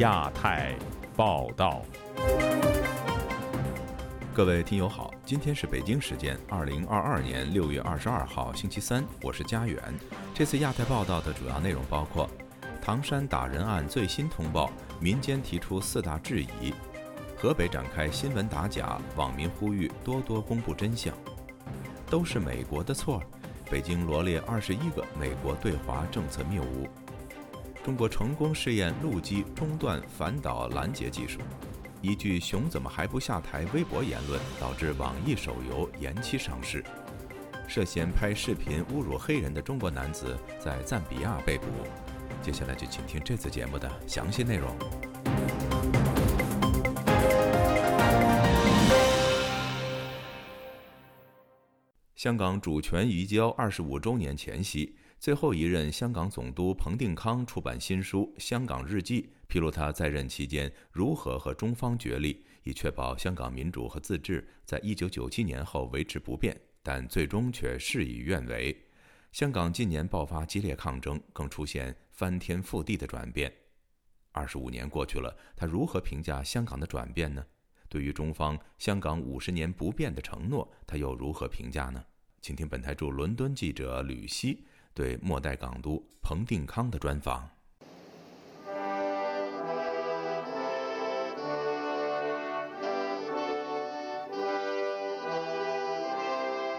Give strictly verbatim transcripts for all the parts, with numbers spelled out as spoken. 亚太报道，各位听友好，今天是北京时间二零二二年六月二十二号星期三，我是佳远。这次亚太报道的主要内容包括：唐山打人案最新通报，民间提出四大质疑；河北展开新闻打假，网民呼吁多多公布真相；都是美国的错，北京罗列二十一个美国对华政策谬误；中国成功试验陆基中段反导拦截技术；一句“熊怎么还不下台”微博言论导致网易手游延期上市；涉嫌拍视频侮辱黑人的中国男子在赞比亚被捕。接下来就请听这次节目的详细内容。香港主权移交二十五周年前夕，最后一任香港总督彭定康出版新书《香港日记》，披露他在任期间如何和中方角力，以确保香港民主和自治在一九九七年后维持不变，但最终却事与愿违。香港近年爆发激烈抗争，更出现翻天覆地的转变。二十五年过去了，他如何评价香港的转变呢？对于中方香港五十年不变的承诺，他又如何评价呢？请听本台驻伦敦记者吕希对末代港督彭定康的专访。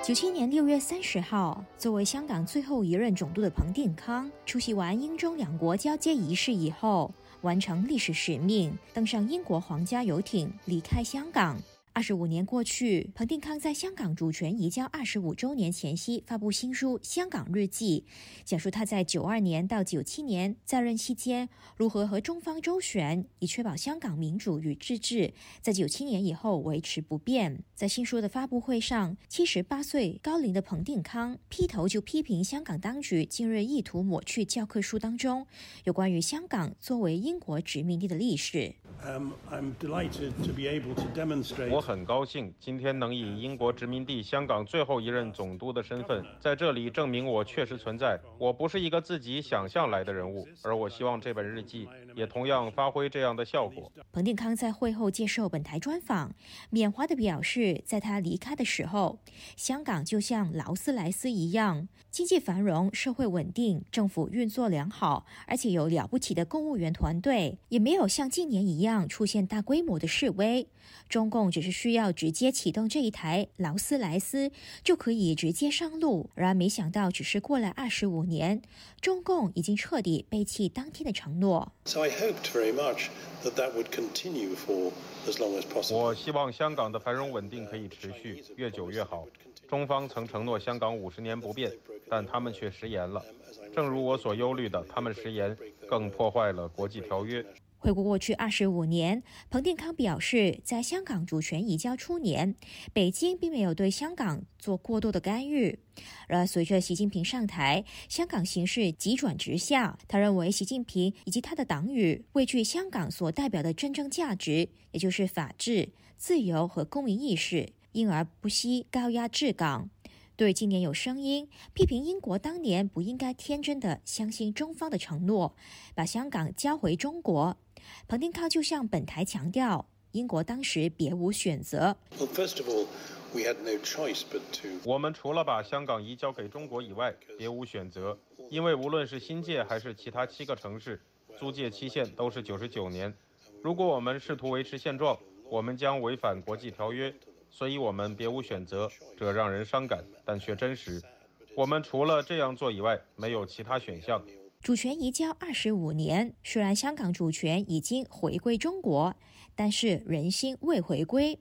九七年六月三十号，作为香港最后一任总督的彭定康，出席完英中两国交接仪式以后，完成历史使命，登上英国皇家游艇离开香港。二十五年过去，彭定康在香港主权移交二十五周年前夕发布新书《香港日记》，讲述他在九二年到九七年在任期间如何和中方周旋，以确保香港民主与自治在九七年以后维持不变。在新书的发布会上，七十八岁高龄的彭定康劈头就批评香港当局近日意图抹去教科书当中有关于香港作为英国殖民地的历史。Um, I'm delighted to be able to demonstrate.我很高兴今天能以英国殖民地香港最后一任总督的身份在这里证明我确实存在，我不是一个自己想象来的人物，而我希望这本日记也同样发挥这样的效果。彭定康在会后接受本台专访，缅怀地表示，在他离开的时候，香港就像劳斯莱斯一样，经济繁荣，社会稳定，政府运作良好，而且有了不起的公务员团队，也没有像今年一样出现大规模的示威。中共只是需要直接启动这一台劳斯莱斯就可以直接上路，然而没想到只是过了二十五年，中共已经彻底背弃当天的承诺。我希望香港的繁荣稳定可以持续，越久越好。中方曾承诺香港五十年不变，但他们却食言了。正如我所忧虑的，他们食言更破坏了国际条约。回顾过去二十五年，彭定康表示，在香港主权移交初年，北京并没有对香港做过多的干预。而随着习近平上台，香港形势急转直下。他认为，习近平以及他的党羽畏惧香港所代表的真正价值，也就是法治、自由和公民意识，因而不惜高压治港。对今年有声音批评英国当年不应该天真的相信中方的承诺，把香港交回中国，彭定康就向本台强调，英国当时别无选择。我们除了把香港移交给中国以外，别无选择，因为无论是新界还是其他七个城市，租借期限都是九十九年。如果我们试图维持现状，我们将违反国际条约。所以我们别无选择，这让人伤感，但却真实。我们除了这样做以外，没有其他选项。主权移交二十五年，虽然香港主权已经回归中国，但是人心未回归。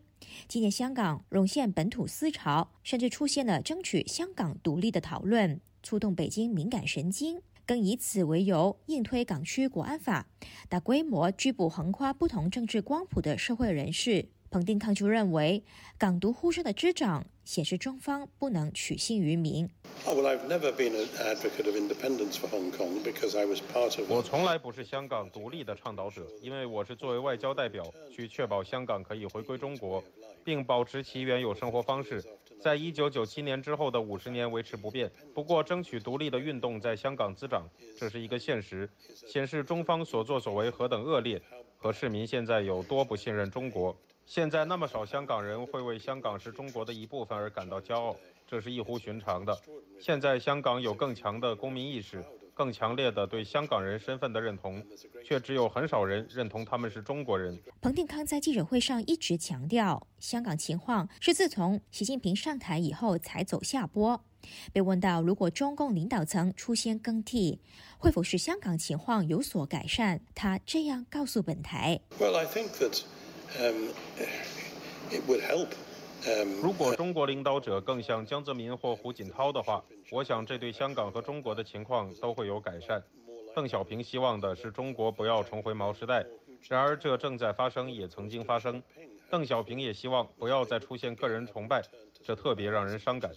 今年香港涌现本土思潮，甚至出现了争取香港独立的讨论，触动北京敏感神经，更以此为由硬推港区国安法，大规模拘捕横跨不同政治光谱的社会人士。彭定康就认为，港独呼声的滋长显示中方不能取信于民。我从来不是香港独立的倡导者，因为我是作为外交代表去确保香港可以回归中国，并保持其原有生活方式，在一九九七年之后的五十年维持不变。不过，争取独立的运动在香港滋长，这是一个现实，显示中方所作所为何等恶劣。和市民现在有多不信任中国。现在那么少香港人会为香港是中国的一部分而感到骄傲，这是异乎寻常的。现在香港有更强的公民意识，更强烈的对香港人身份的认同，却只有很少人认同他们是中国人。彭定康在记者会上一直强调，香港情况是自从习近平上台以后才走下坡。被问到如果中共领导层出现更替，会否使香港情况有所改善，他这样告诉本台。Well, I think that... Um, it would help. Um, 如果中国领导者更像江泽民或胡锦涛的话，我想这对香港和中国的情况都会有改善。邓小平希望的是中国不要重回毛时代，然而这正在发生，也曾经发生。邓小平也希望不要再出现个人崇拜，这特别让人伤感。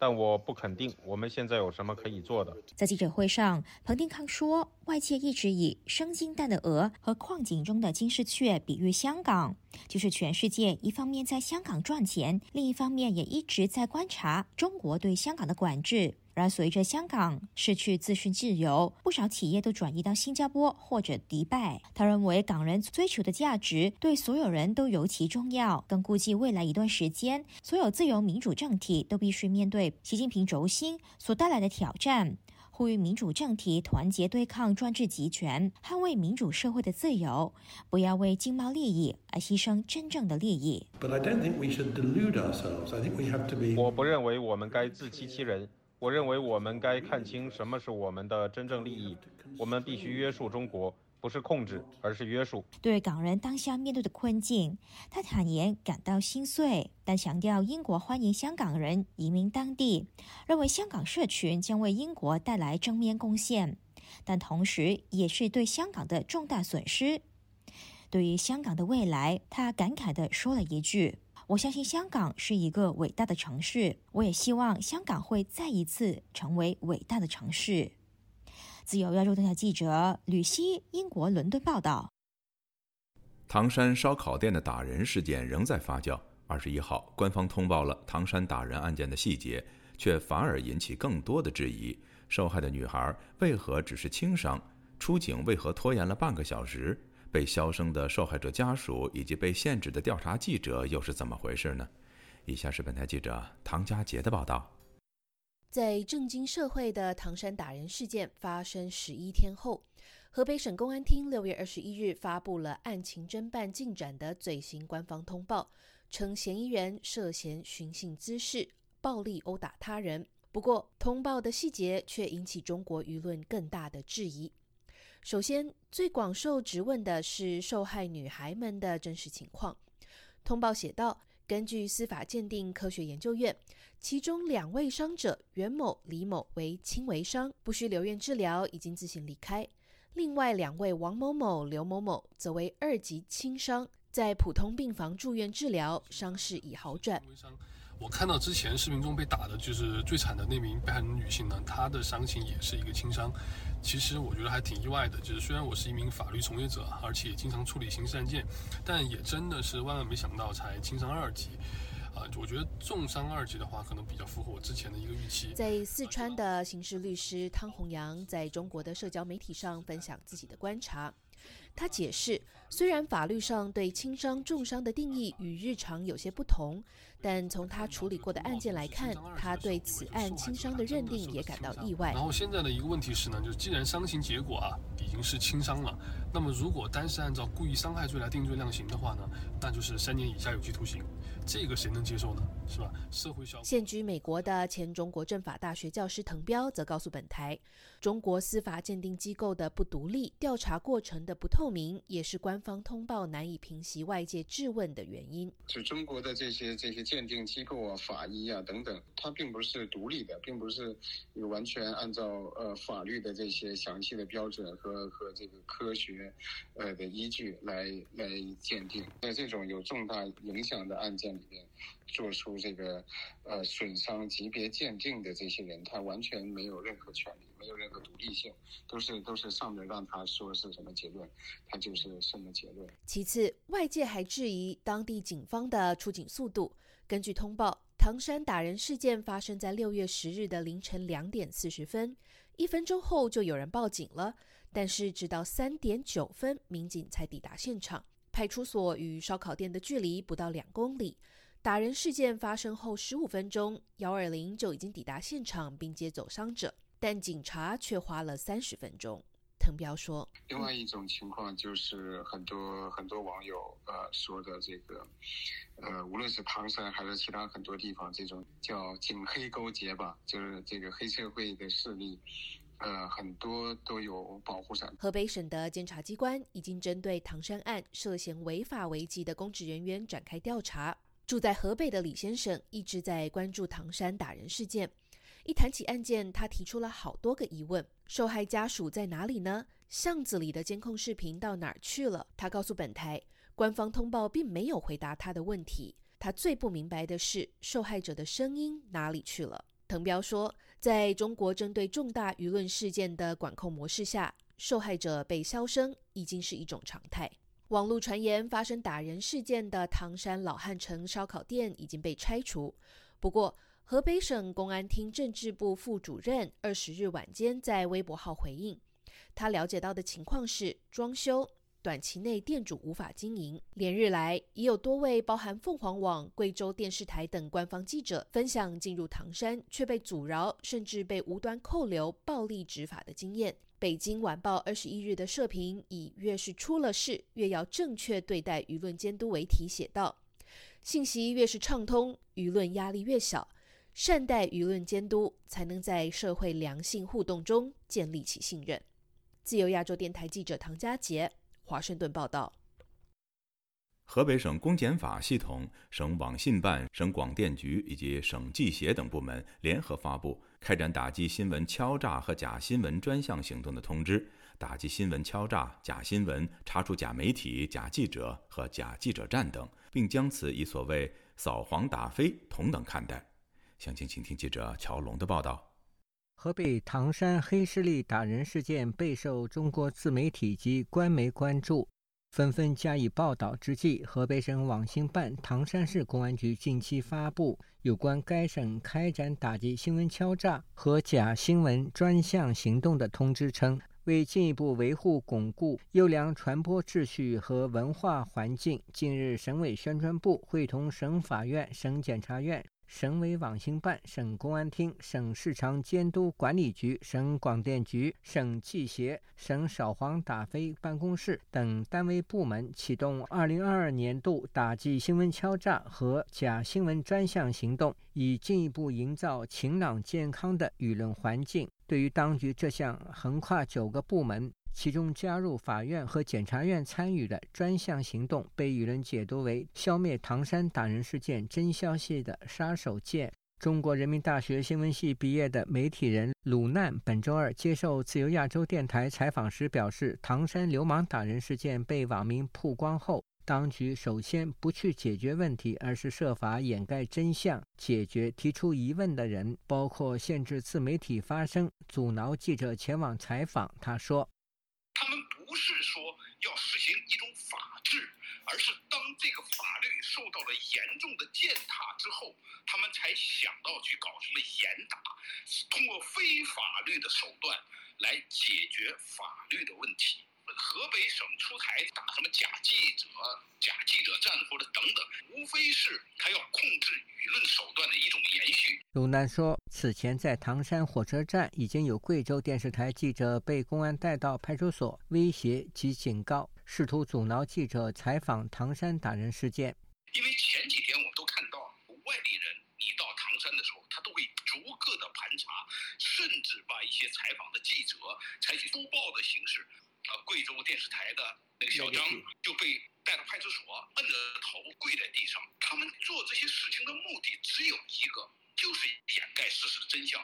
但我不肯定我们现在有什么可以做的。在记者会上，彭定康说，外界一直以生金蛋的鹅和矿井中的金丝雀比喻香港，就是全世界一方面在香港赚钱，另一方面也一直在观察中国对香港的管制。然而，随着香港失去资讯自由，不少企业都转移到新加坡或者迪拜。他认为，港人追求的价值对所有人都尤其重要。更估计，未来一段时间，所有自由民主政体都必须面对习近平轴心所带来的挑战，呼吁民主政体团结对抗专制集权，捍卫民主社会的自由，不要为经贸利益而牺牲真正的利益。我不认为我们该自欺欺人。我认为我们该看清什么是我们的真正利益，我们必须约束中国，不是控制，而是约束。对港人当下面对的困境，他坦言感到心碎，但强调英国欢迎香港人移民当地，认为香港社群将为英国带来正面贡献，但同时也是对香港的重大损失。对于香港的未来，他感慨地说了一句，我相信香港是一个伟大的城市，我也希望香港会再一次成为伟大的城市。自由亚洲电台记者吕希，英国伦敦报道。唐山烧烤店的打人事件仍在发酵，二十一号，官方通报了唐山打人案件的细节，却反而引起更多的质疑。受害的女孩为何只是轻伤？出警为何拖延了半个小时？被消声的受害者家属以及被限制的调查记者又是怎么回事呢？以下是本台记者唐佳杰的报道。在震惊社会的唐山打人事件发生十一天后，河北省公安厅六月二十一日发布了案情侦办进展的最新官方通报，称嫌疑人涉嫌寻衅滋事、暴力殴打他人。不过，通报的细节却引起中国舆论更大的质疑。首先，最广受质问的是受害女孩们的真实情况。通报写道，根据司法鉴定科学研究院，其中两位伤者袁某、李某为轻微伤，不需留院治疗，已经自行离开。另外两位王某某、刘某某则为二级轻伤，在普通病房住院治疗，伤势已好转。我看到之前视频中被打的就是最惨的那名被害人女性呢，她的伤情也是一个轻伤。其实我觉得还挺意外的，就是虽然我是一名法律从业者，而且也经常处理刑事案件，但也真的是万万没想到才轻伤二级。啊、呃，我觉得重伤二级的话，可能比较符合我之前的一个预期。在四川的刑事律师汤洪阳在中国的社交媒体上分享自己的观察。他解释，虽然法律上对轻伤、重伤的定义与日常有些不同，但从他处理过的案件来看，他对此案轻伤的认定也感到意外。然后现在的一个问题是呢，就是既然伤情结果啊已经是轻伤了，那么如果单是按照故意伤害罪来定罪量刑的话呢，那就是三年以下有期徒刑，这个谁能接受呢？是吧？社会效果。现居美国的前中国政法大学教师滕彪则告诉本台，中国司法鉴定机构的不独立、调查过程的不透明。透明也是官方通报难以平息外界质问的原因。就中国的这些这些鉴定机构啊、法医啊等等，它并不是独立的，并不是完全按照呃法律的这些详细的标准和和这个科学呃的依据来来鉴定。在这种有重大影响的案件里面，做出这个呃损伤级别鉴定的这些人，他完全没有任何权利，没有任何独立性，都是都是上面让他说是什么结论。它就是什么结论。其次，外界还质疑当地警方的出警速度。根据通报，唐山打人事件发生在六月十日的凌晨两点四十分，一分钟后就有人报警了，但是直到三点九分民警才抵达现场。派出所与烧烤店的距离不到两公里，打人事件发生后十五分钟，一二零就已经抵达现场并接走伤者，但警察却花了三十分钟。滕彪说，另外一种情况就是很多很多网友呃说的这个呃无论是唐山还是其他很多地方，这种叫警黑勾结吧，就是这个黑社会的势力呃很多都有保护伞。河北省的监察机关已经针对唐山案涉嫌违法违纪的公职人员展开调查。住在河北的李先生一直在关注唐山打人事件，一谈起案件，他提出了好多个疑问。受害家属在哪里呢？巷子里的监控视频到哪儿去了？他告诉本台，官方通报并没有回答他的问题。他最不明白的是，受害者的声音哪里去了？滕彪说，在中国针对重大舆论事件的管控模式下，受害者被消声已经是一种常态。网络传言发生打人事件的唐山老汉城烧烤店已经被拆除，不过河北省公安厅政治部副主任二十日晚间在微博号回应，他了解到的情况是装修，短期内店主无法经营。连日来，已有多位包含凤凰网、贵州电视台等官方记者分享进入唐山却被阻挠，甚至被无端扣留、暴力执法的经验。北京晚报二十一日的社评以“越是出了事，越要正确对待舆论监督”为题写道：信息越是畅通，舆论压力越小。善待舆论监督，才能在社会良性互动中建立起信任。自由亚洲电台记者唐佳杰，华盛顿报道。河北省公检法系统、省网信办、省广电局以及省记协等部门联合发布开展打击新闻敲诈和假新闻专项行动的通知，打击新闻敲诈、假新闻，查处假媒体、假记者和假记者站等，并将此以所谓扫黄打非同等看待。详情请听记者乔龙的报道。河北唐山黑势力打人事件备受中国自媒体及官媒关注，纷纷加以报道之际，河北省网信办、唐山市公安局近期发布有关该省开展打击新闻敲诈和假新闻专项行动的通知称，为进一步维护巩固优良传播秩序和文化环境，近日省委宣传部会同省法院、省检察院、省委网信办、省公安厅、省市场监督管理局、省广电局、省记协、省扫黄打非办公室等单位部门启动二零二二年度打击新闻敲诈和假新闻专项行动，以进一步营造晴朗健康的舆论环境。对于当局这项横跨九个部门，其中加入法院和检察院参与的专项行动，被舆论解读为消灭唐山打人事件真消息的杀手锏。中国人民大学新闻系毕业的媒体人鲁难本周二接受自由亚洲电台采访时表示，唐山流氓打人事件被网民曝光后，当局首先不去解决问题，而是设法掩盖真相，解决提出疑问的人，包括限制自媒体发声、阻挠记者前往采访。他说，不是说要实行一种法治，而是当这个法律受到了严重的践踏之后，他们才想到去搞什么严打，通过非法律的手段来解决法律的问题。河北省出台打什么假记者、假记者站或者等等，无非是他要控制舆论手段的一种延续。鲁南说，此前在唐山火车站已经有贵州电视台记者被公安带到派出所威胁及警告，试图阻挠记者采访唐山打人事件。因为前几天我们都看到外地人，你到唐山的时候，他都会逐个的盘查，甚至把一些采访的记者采取粗暴的形式。啊，贵州电视台的那个小张就被带到派出所，摁着头跪在地上。他们做这些事情的目的只有一个，就是掩盖事实真相。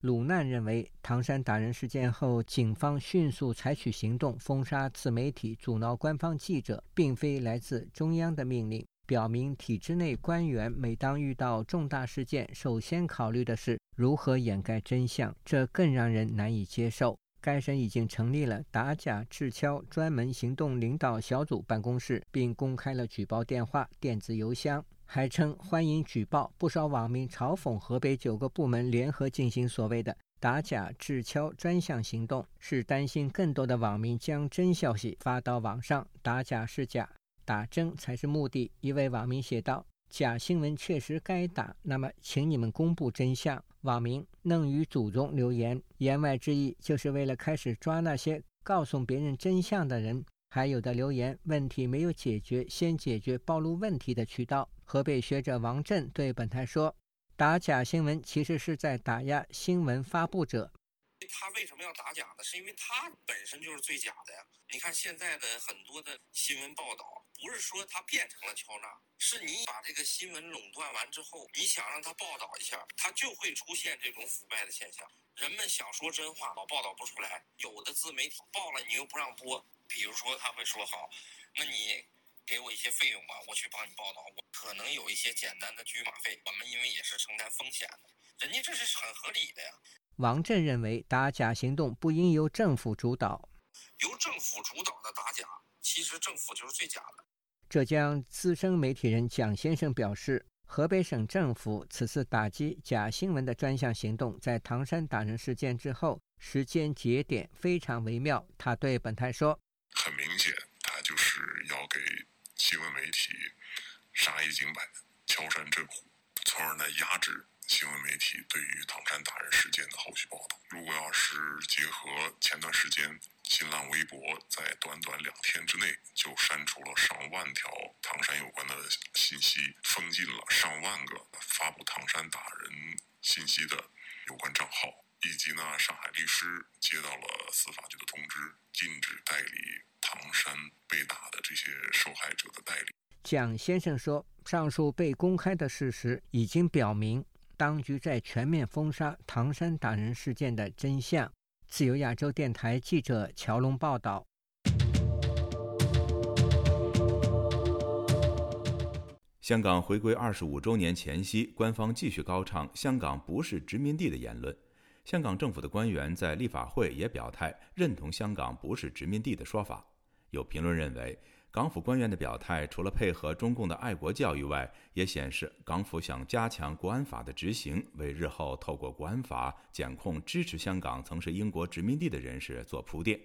鲁难认为，唐山打人事件后，警方迅速采取行动，封杀自媒体、阻挠官方记者，并非来自中央的命令，表明体制内官员每当遇到重大事件，首先考虑的是如何掩盖真相，这更让人难以接受。该省已经成立了打假治敲专门行动领导小组办公室，并公开了举报电话、电子邮箱。还称欢迎举报。不少网民嘲讽河北九个部门联合进行所谓的打假治敲专项行动，是担心更多的网民将真消息发到网上，打假是假，打真才是目的。一位网民写道：“假新闻确实该打，那么请你们公布真相。”网民弄于祖宗留言，言外之意就是为了开始抓那些告诉别人真相的人。还有的留言：问题没有解决，先解决暴露问题的渠道。河北学者王震对本台说，打假新闻其实是在打压新闻发布者。他为什么要打假呢？是因为他本身就是最假的呀。你看现在的很多的新闻报道，不是说他变成了敲诈，是你把这个新闻垄断完之后，你想让他报道一下，他就会出现这种腐败的现象。人们想说真话，老报道不出来。有的自媒体报了你又不让播，比如说他会说，好，那你给我一些费用吧，我去帮你报道，我可能有一些简单的车马费，我们因为也是承担风险的，人家这是很合理的呀。王震认为，打假行动不应由政府主导，由政府主导的打假，其实政府就是最假的。浙江资深媒体人蒋先生表示，河北省政府此次打击假新闻的专项行动，在唐山打人事件之后，时间节点非常微妙。他对本台说，很明显，他就是要给新闻媒体杀一儆百，敲山震虎，从而呢压制新闻媒体对于唐山打人事件的后续报道。如果要是结合前段时间新浪微博在短短两天之内就删除了上万条唐山有关的信息，封禁了上万个发布唐山打人信息的有关账号，以及呢，上海律师接到了司法局的通知，禁止代理唐山被打的这些受害者的代理。蒋先生说，上述被公开的事实已经表明，当局在全面封杀唐山打人事件的真相。自由亚洲电台记者乔龙报道。香港回归二十五周年前夕，官方继续高唱"香港不是殖民地"的言论。香港政府的官员在立法会也表态认同香港不是殖民地的说法。有评论认为，港府官员的表态除了配合中共的爱国教育外，也显示港府想加强国安法的执行，为日后透过国安法检控支持香港曾是英国殖民地的人士做铺垫。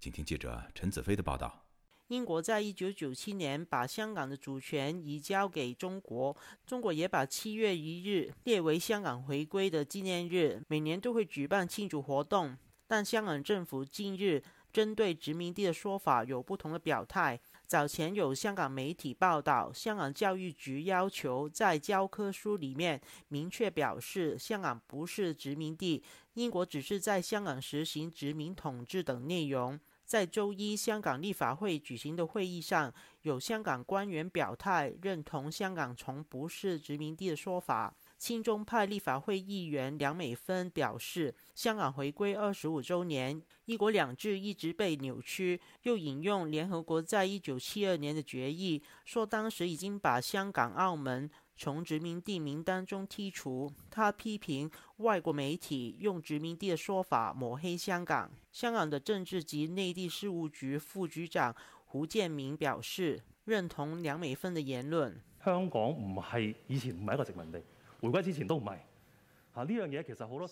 请听记者陈子飞的报道。英国在一九九七年把香港的主权移交给中国，中国也把七月一日列为香港回归的纪念日，每年都会举办庆祝活动。但香港政府近日针对殖民地的说法有不同的表态。早前有香港媒体报道，香港教育局要求在教科书里面明确表示香港不是殖民地，英国只是在香港实行殖民统治等内容。在周一香港立法会举行的会议上，有香港官员表态认同香港从不是殖民地的说法。亲中派立法会议员梁美芬表示，香港回归二十五周年，一国两制一直被扭曲，又引用联合国在一九七二年的决议，说当时已经把香港、澳门从殖民地名单中剔除。他批评外国媒体用殖民地的说法抹黑香港。香港的政治及内地事务局副局长胡建明表示认同梁美芬的言论。香港唔係以前唔係一個殖民地，回歸之前都唔係。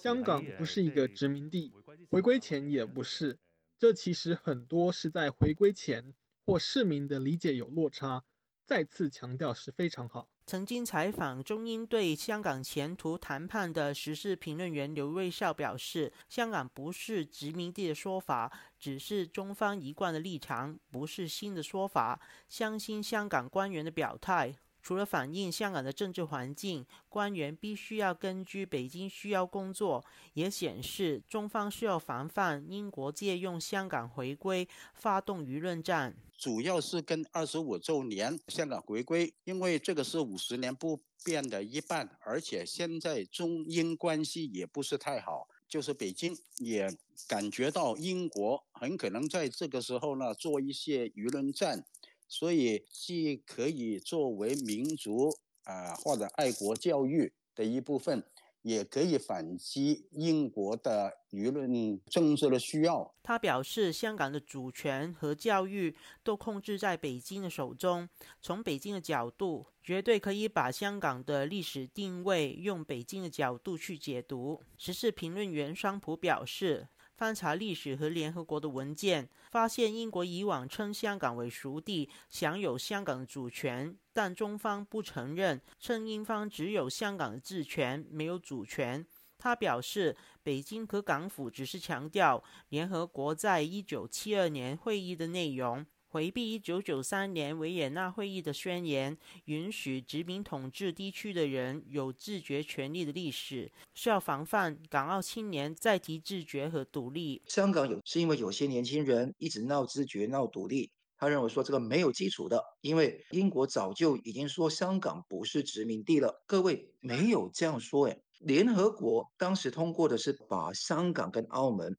香港不是一個殖民地，回歸前也不是。這其實很多是在回歸前或市民的理解有落差，再次強調是非常好。曾经采访中英对香港前途谈判的时事评论员刘瑞绍表示，香港不是殖民地的说法只是中方一贯的立场，不是新的说法。相信香港官员的表态除了反映香港的政治环境，官员必须要根据北京需要工作，也显示中方需要防范英国借用香港回归发动舆论战。主要是跟二十五周年香港回归，因为这个是五十年不变的一半，而且现在中英关系也不是太好，就是北京也感觉到英国很可能在这个时候呢做一些舆论战，所以既可以作为民族、呃、或者爱国教育的一部分，也可以反击英国的舆论政治的需要。他表示，香港的主权和教育都控制在北京的手中，从北京的角度，绝对可以把香港的历史定位用北京的角度去解读。时事评论员桑普表示，翻查历史和联合国的文件，发现英国以往称香港为属地，享有香港主权，但中方不承认，称英方只有香港治权，没有主权。他表示，北京和港府只是强调联合国在一九七二年会议的内容，回避一九九三年维也纳会议的宣言，允许殖民统治地区的人有自决权利的历史，需要防范港澳青年再提自决和独立。香港有是因为有些年轻人一直闹自决闹独立，他认为说这个没有基础的，因为英国早就已经说香港不是殖民地了。各位没有这样说诶，联合国当时通过的是把香港跟澳门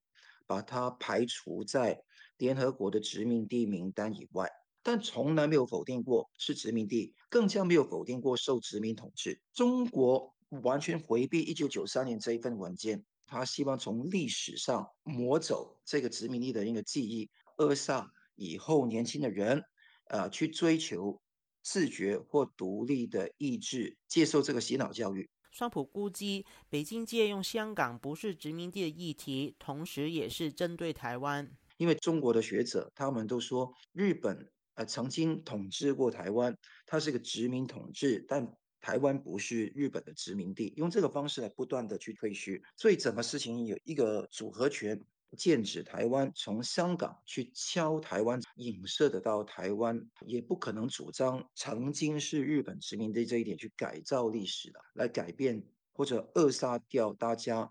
把它排除在联合国的殖民地名单以外，但从来没有否定过是殖民地，更加没有否定过受殖民统治。中国完全回避一九九三年这一份文件，他希望从历史上抹走这个殖民地的一个记忆，扼杀以后年轻的人、呃、去追求自觉或独立的意志，接受这个洗脑教育。川普估计，北京借用香港不是殖民地的议题，同时也是针对台湾。因为中国的学者他们都说，日本、呃、曾经统治过台湾，它是个殖民统治，但台湾不是日本的殖民地，用这个方式来不断的去推虚。所以整个事情有一个组合拳，剑指台湾，从香港去敲台湾，影射得到台湾，也不可能主张曾经是日本殖民地这一点去改造历史的，来改变或者扼杀掉大家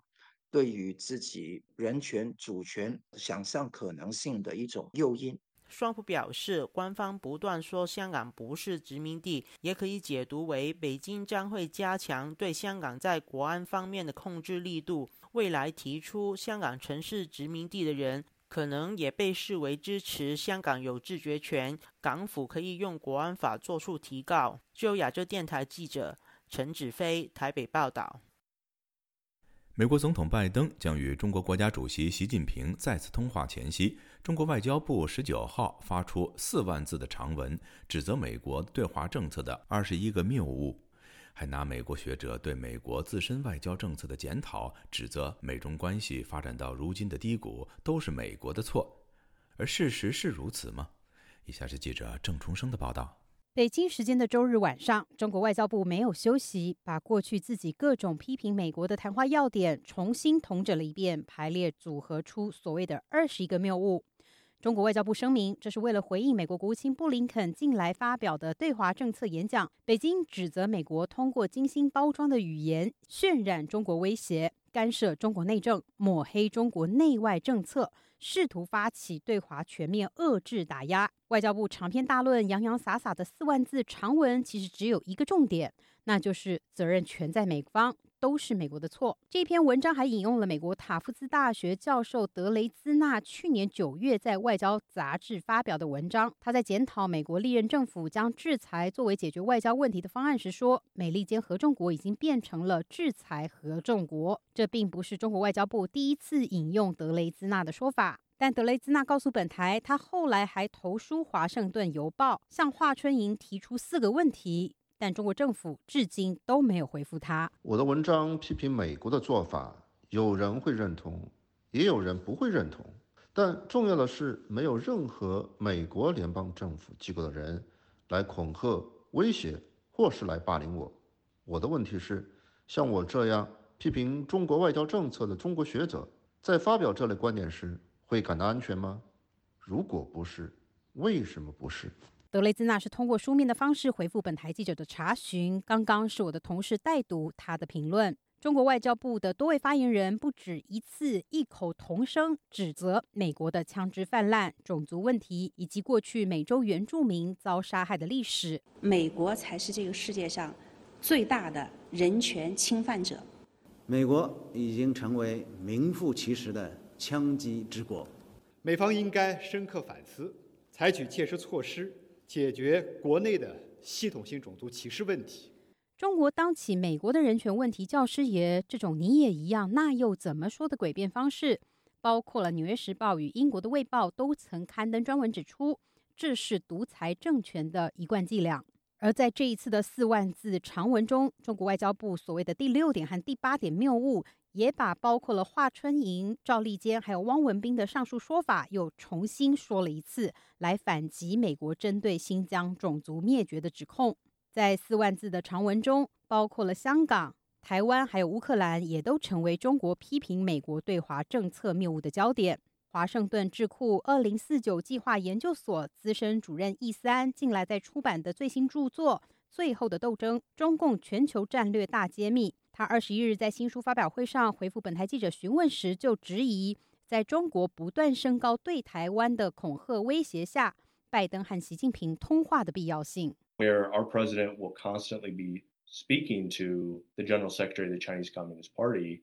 对于自己人权主权想象可能性的一种诱因。川普表示，官方不断说香港不是殖民地，也可以解读为北京将会加强对香港在国安方面的控制力度，未来提出香港曾是殖民地的人可能也被视为支持香港有自决权，港府可以用国安法作出提告。自由亚洲电台记者陈子飞台北报道。美国总统拜登将与中国国家主席习近平再次通话前夕，中国外交部十九号发出四万字的长文，指责美国对华政策的二十一个谬误，还拿美国学者对美国自身外交政策的检讨，指责美中关系发展到如今的低谷都是美国的错。而事实是如此吗？以下是记者郑重生的报道。北京时间的周日晚上，中国外交部没有休息，把过去自己各种批评美国的谈话要点重新统整了一遍，排列组合出所谓的二十一个谬误。中国外交部声明，这是为了回应美国国务卿布林肯近来发表的对华政策演讲。北京指责美国通过精心包装的语言渲染中国威胁，干涉中国内政，抹黑中国内外政策，试图发起对华全面遏制打压。外交部长篇大论洋洋洒洒的四万字长文，其实只有一个重点，那就是责任全在美方，都是美国的错。这篇文章还引用了美国塔夫茨大学教授德雷兹纳去年九月在外交杂志发表的文章。他在检讨美国历任政府将制裁作为解决外交问题的方案时说，美利坚合众国已经变成了制裁合众国。这并不是中国外交部第一次引用德雷兹纳的说法，但德雷兹纳告诉本台，他后来还投书《华盛顿邮报》，向华春莹提出四个问题，但中国政府至今都没有回复他。我的文章批评美国的做法，有人会认同，也有人不会认同，但重要的是没有任何美国联邦政府机构的人来恐吓、威胁或是来霸凌我。我的问题是，像我这样批评中国外交政策的中国学者在发表这类观点时会感到安全吗？如果不是，为什么不是？德雷兹纳是通过书面的方式回复本台记者的查询，刚刚是我的同事代读他的评论。中国外交部的多位发言人不止一次异口同声指责美国的枪支泛滥、种族问题以及过去美洲原住民遭杀害的历史。美国才是这个世界上最大的人权侵犯者。美国已经成为名副其实的枪击之国，美方应该深刻反思，采取切实措施解决国内的系统性种族歧视问题。中国当起美国的人权问题教师爷，这种你也一样那又怎么说的诡辩方式，包括了《纽约时报》与英国的《卫报》都曾刊登专文指出，这是独裁政权的一贯伎俩。而在这一次的四万字长文中，中国外交部所谓的第六点和第八点谬误，也把包括了华春莹、赵立坚还有汪文斌的上述说法又重新说了一次，来反击美国针对新疆种族灭绝的指控。在四万字的长文中，包括了香港、台湾还有乌克兰也都成为中国批评美国对华政策谬误的焦点。华盛顿智库二零四九计划研究所资深主任易思安近来在出版的最新著作《最后的斗争：中共全球战略大揭秘》，他二十一日在新书发表会上回复本台记者询问时，就质疑在中国不断升高对台湾的恐吓威胁下，拜登和习近平通话的必要性。Where our president will constantly be speaking to the general secretary of the Chinese Communist Party.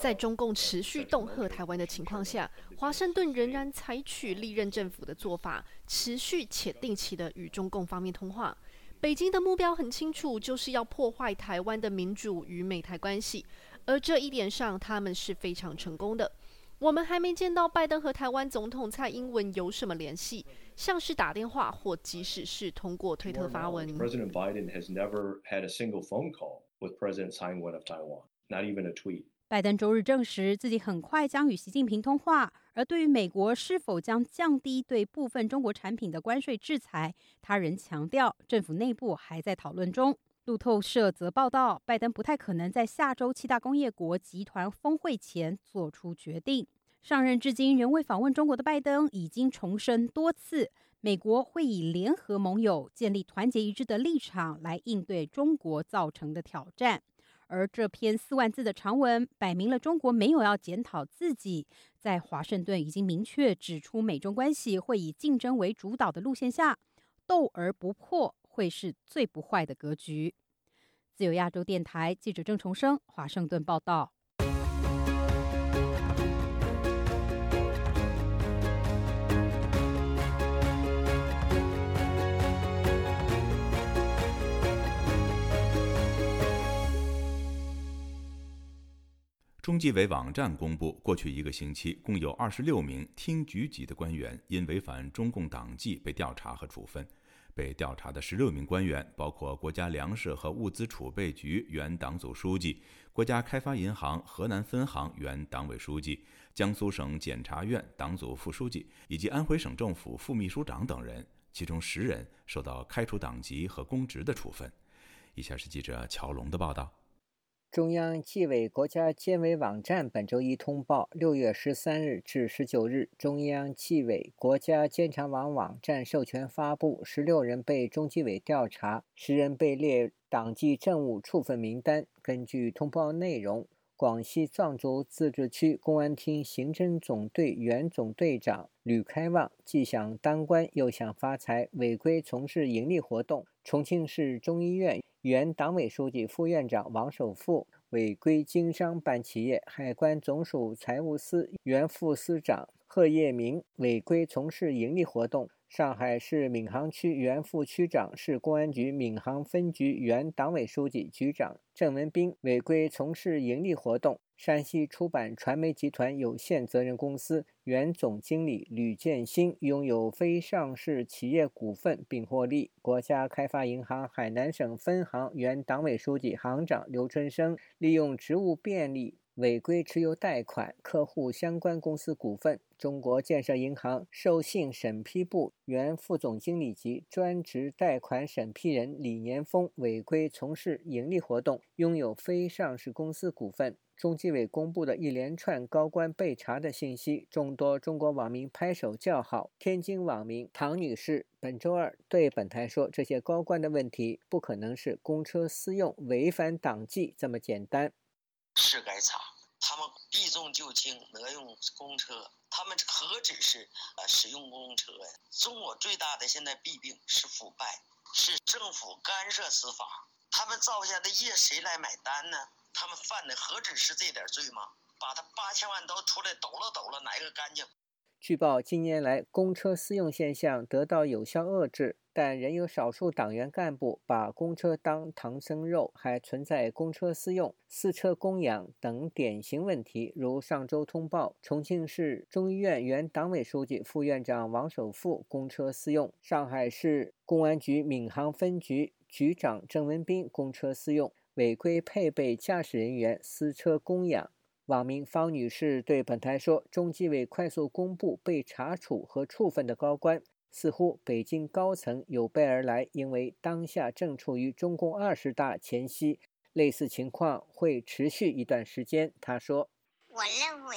在中共持续恫吓台湾的情况下，华盛顿仍然采取历任政府的做法，持续且定期的与中共方面通话。北京的目标很清楚，就是要破坏台湾的民主与美台关系，而这一点上他们是非常成功的。我们还没见到拜登和台湾总统蔡英文有什么联系，像是打电话或即使是通过推特发文。President Biden has never had a single phone call with President Tsai Ing-wen of Taiwan.Not even a tweet. 拜登周日证实自己很快将与习近平通话，而对于美国是否将降低对部分中国产品的关税制裁，他仍强调政府内部还在讨论中。路透社则报道，拜登不太可能在下周七大工业国集团峰会前做出决定。上任至今仍未访问中国的拜登已经重申多次，美国会以联合盟友建立团结一致的立场来应对中国造成的挑战。而这篇四万字的长文摆明了中国没有要检讨自己，在华盛顿已经明确指出美中关系会以竞争为主导的路线下，斗而不破会是最不坏的格局。自由亚洲电台记者郑重生，华盛顿报道。中纪委网站公布，过去一个星期，共有二十六名厅局级的官员因违反中共党纪被调查和处分。被调查的十六名官员包括国家粮食和物资储备局原党组书记、国家开发银行河南分行原党委书记、江苏省检察院党组副书记以及安徽省政府副秘书长等人，其中十人受到开除党籍和公职的处分。以下是记者乔龙的报道。中央纪委国家监委网站本周一通报，六月十三日至十九日，中央纪委国家监察网网站授权发布，十六人被中纪委调查，十人被列党纪政务处分名单。根据通报内容，广西壮族自治区公安厅刑侦总队原总队长吕开旺既想当官又想发财，违规从事盈利活动。重庆市中医院原党委书记、副院长王守富违规经商办企业，海关总署财务司原副司长贺业明违规从事盈利活动，上海市闵行区原副区长、市公安局闵行分局原党委书记、局长郑文斌违规从事盈利活动，山西出版传媒集团有限责任公司原总经理吕建新拥有非上市企业股份并获利，国家开发银行海南省分行原党委书记、行长刘春生利用职务便利违规持有贷款、客户相关公司股份，中国建设银行授信审批部原副总经理级专职贷款审批人李年峰违规从事盈利活动，拥有非上市公司股份。中纪委公布的一连串高官被查的信息，众多中国网民拍手叫好。天津网民唐女士本周二对本台说，这些高官的问题不可能是公车私用、违反党纪这么简单。是该查，他们避重就轻，挪用公车，他们何止是使用公车呀？中国最大的现在弊病是腐败，是政府干涉司法，他们造下的业谁来买单呢？他们犯的何止是这点罪吗？把他八千万都出来抖了抖了，哪个干净？据报，近年来公车私用现象得到有效遏制，但仍有少数党员干部把公车当唐僧肉，还存在公车私用、私车供养等典型问题。如上周通报，重庆市中医院原党委书记、副院长王守富公车私用，上海市公安局闵行分局局长郑文斌公车私用，违规配备驾驶人员私车供养。网民方女士对本台说，中纪委快速公布被查处和处分的高官，似乎北京高层有备而来，因为当下正处于中共二十大前夕，类似情况会持续一段时间。她说，我认为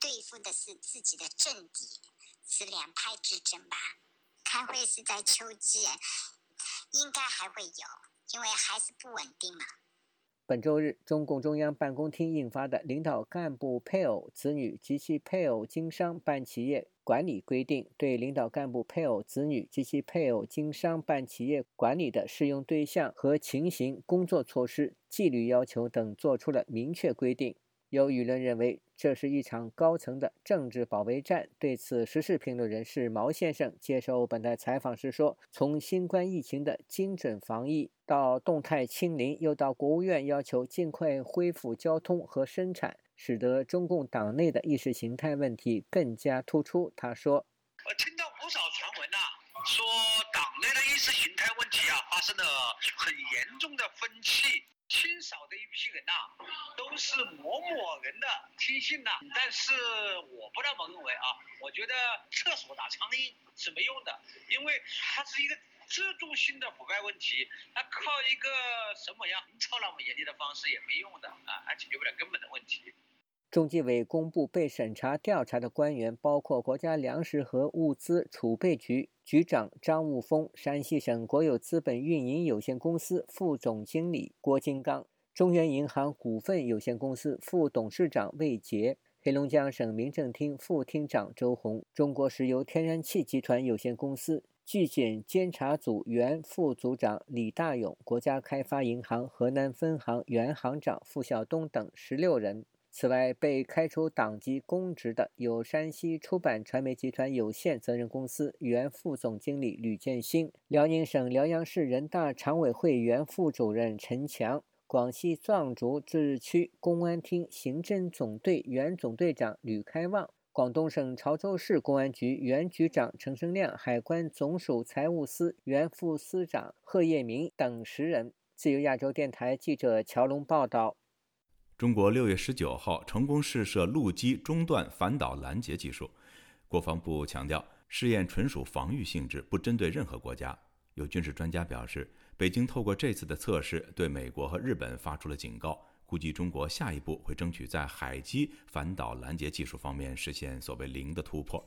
对付的是自己的政敌，是两派之争吧。开会是在秋季，应该还会有，因为还是不稳定嘛。本周日，中共中央办公厅印发的《领导干部配偶、子女及其配偶经商办企业管理规定》对领导干部配偶、子女及其配偶经商办企业管理的适用对象和情形、工作措施、纪律要求等作出了明确规定。有舆论认为，这是一场高层的政治保卫战。对此，时事评论人士毛先生接受本台采访时说，从新冠疫情的精准防疫到动态清零，又到国务院要求尽快恢复交通和生产，使得中共党内的意识形态问题更加突出。他说，我听到不少传闻啊，说党内的意识形态问题啊发生了很严重的分歧，清少的一批人呐、啊，都是某某人的听信呐、啊。但是我不那么认为啊，我觉得厕所打苍蝇是没用的，因为它是一个制度性的腐败问题，那靠一个什么样明朝那么严厉的方式也没用的啊，还解决不了根本的问题。中纪委公布被审查调查的官员，包括国家粮食和物资储备局局长张悟峰、山西省国有资本运营有限公司副总经理郭金刚、中原银行股份有限公司副董事长魏杰、黑龙江省民政厅副厅长周红、中国石油天然气集团有限公司纪检监察组原副组长李大勇、国家开发银行河南分行原行长付晓东等十六人。此外，被开除党籍公职的有山西出版传媒集团有限责任公司原副总经理吕建新、辽宁省辽阳市人大常委会原副主任陈强、广西壮族自治区公安厅刑侦总队原总队长吕开旺、广东省潮州市公安局原局长程生亮、海关总署财务司原副司长贺业明等十人。自由亚洲电台记者乔龙报道。中国六月十九号成功试射陆基中段反导拦截技术，国防部强调，试验纯属防御性质，不针对任何国家。有军事专家表示，北京透过这次的测试，对美国和日本发出了警告。估计中国下一步会争取在海基反导拦截技术方面实现所谓零的突破。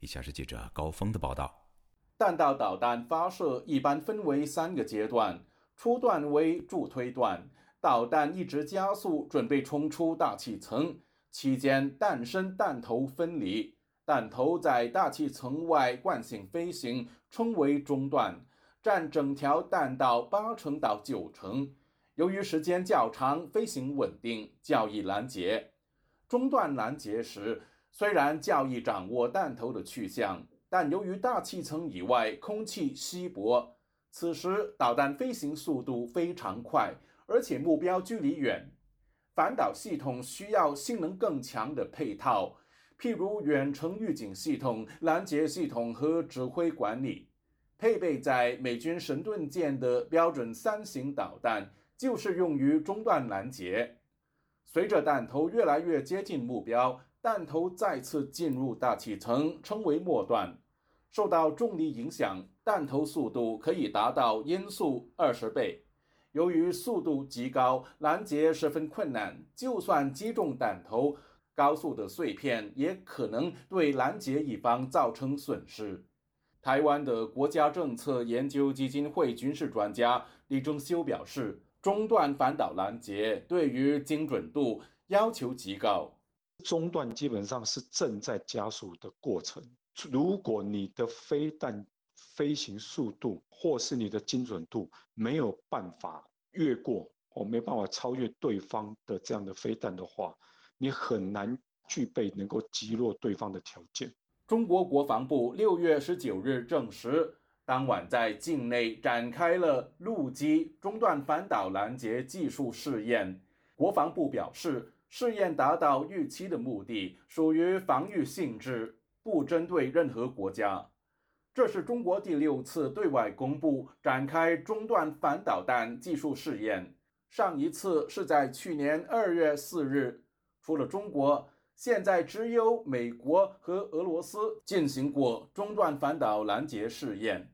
以下是记者高峰的报道。弹道导弹发射一般分为三个阶段，初段为助推段，导弹一直加速准备冲出大气层，期间弹身弹头分离，弹头在大气层外惯性飞行，称为中段，占整条弹道八成到九成。由于时间较长，飞行稳定，较易拦截。中段拦截时，虽然较易掌握弹头的去向，但由于大气层以外空气稀薄，此时导弹飞行速度非常快，而且目标距离远。反导系统需要性能更强的配套，譬如远程预警系统、拦截系统和指挥管理。配备在美军神盾舰的标准三型导弹就是用于中段拦截。随着弹头越来越接近目标，弹头再次进入大气层，称为末段。受到重力影响，弹头速度可以达到音速二十倍。由于速度极高，拦截十分困难，就算击中弹头，高速的碎片也可能对拦截一方造成损失。台湾的国家政策研究基金会军事专家李正修表示，中段反导拦截对于精准度要求极高，中段基本上是正在加速的过程。如果你的飞弹飞行速度或是你的精准度没有办法越过，我没办法超越对方的这样的飞弹的话，你很难具备能够击落对方的条件。中国国防部六月十九日证实，当晚在境内展开了陆基中段反导拦截技术试验。国防部表示，试验达到预期的目的，属于防御性质，不针对任何国家。这是中国第六次对外公布展开中段反导弹技术试验，上一次是在去年二月四日。除了中国，现在只有美国和俄罗斯进行过中段反导拦截试验。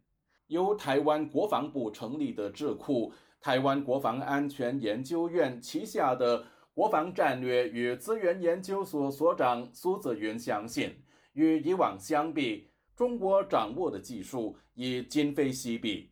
由台湾国防部成立的智库台湾国防安全研究院旗下的国防战略与资源研究所所长苏子云相信，与以往相比，中国掌握的技术已今非昔比。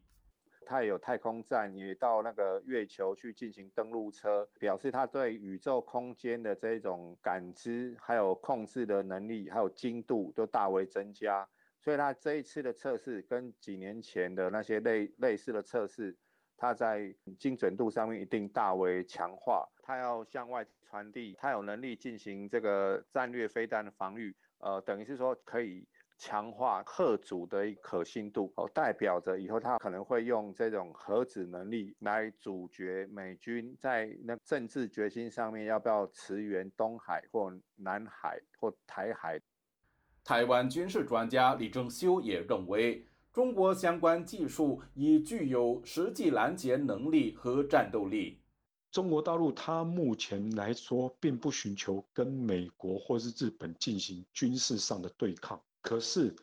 它有太空站，也到那个月球去进行登陆车，表示它对宇宙空间的这种感知还有控制的能力还有精度都大为增加。所以它这一次的测试跟几年前的那些 类, 类似的测试，它在精准度上面一定大为强化。它要向外传递，它有能力进行这个战略飞弹的防御，呃，等于是说可以强化核武的可信度，哦，代表着以后他可能会用这种核子能力来阻绝美军在那政治决心上面要不要驰援东海或南海或台海。台湾军事专家李正修也认为，中国相关技术已具有实际拦截能力和战斗力。中国大陆它目前来说并不寻求跟美国或是日本进行军事上的对抗，可是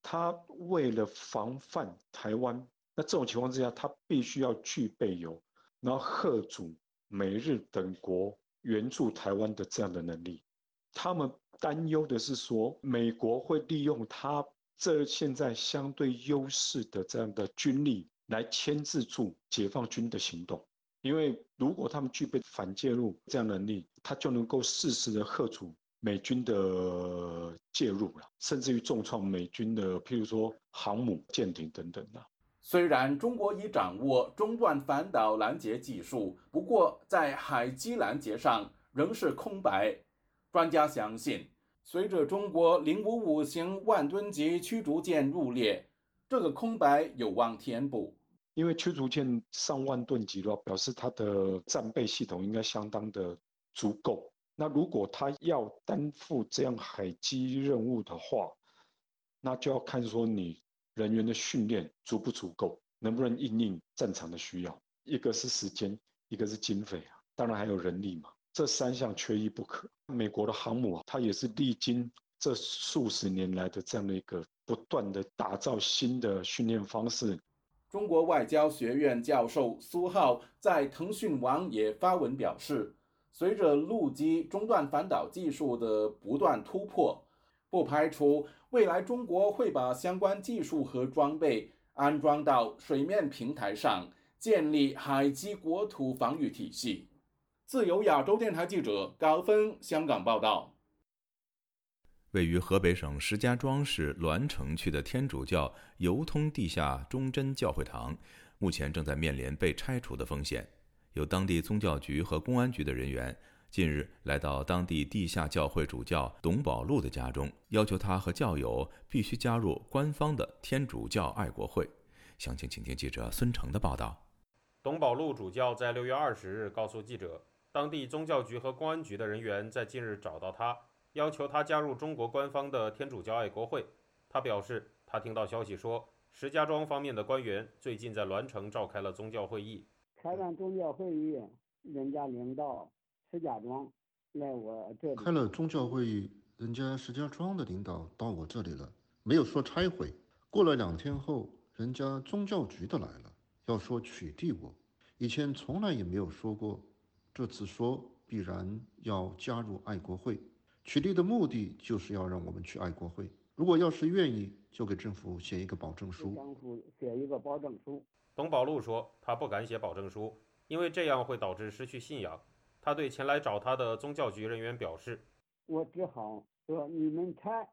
他为了防范台湾，那这种情况之下，他必须要具备有然后贺阻美日等国援助台湾的这样的能力。他们担忧的是说，美国会利用他这现在相对优势的这样的军力来牵制住解放军的行动，因为如果他们具备反介入这样的能力，他就能够适时的贺阻美军的介入，甚至于重创美军的譬如说航母、舰艇等等。虽然中国已掌握中段反导拦截技术，不过在海基拦截上仍是空白。专家相信，随着中国零五五型万吨级驱逐舰入列，这个空白有望填补。因为驱逐舰上万吨级了，表示它的战备系统应该相当的足够。那如果他要担负这样海基任务的话，那就要看说你人员的训练足不足够，能不能因应战场的需要。一个是时间，一个是经费啊，当然还有人力嘛，这三项缺一不可。美国的航母啊，它也是历经这数十年来的这样的一个不断的打造新的训练方式。中国外交学院教授苏浩在腾讯网也发文表示，随着陆基中段反导技术的不断突破，不排除未来中国会把相关技术和装备安装到水面平台上，建立海基国土防御体系。自由亚洲电台记者高峰香港报道。位于河北省石家庄市栾城区的天主教油通地下忠贞教会堂，目前正在面临被拆除的风险。有当地宗教局和公安局的人员近日来到当地地下教会主教董宝禄的家中，要求他和教友必须加入官方的天主教爱国会。详情请听记者孙成的报道。董宝禄主教在六月二十日告诉记者，当地宗教局和公安局的人员在近日找到他，要求他加入中国官方的天主教爱国会。他表示，他听到消息说，石家庄方面的官员最近在栾城召开了宗教会议，开完宗教会议，人家领导石家庄来我这里。开了宗教会议，人家石家庄的领导到我这里了，没有说拆毁。过了两天后，人家宗教局的来了，要说取缔我，以前从来也没有说过，这次说必然要加入爱国会。取缔的目的就是要让我们去爱国会，如果要是愿意，就给政府写一个保证书。政府写一个保证书。董宝禄说，他不敢写保证书，因为这样会导致失去信仰。他对前来找他的宗教局人员表示，我只好说你们拆，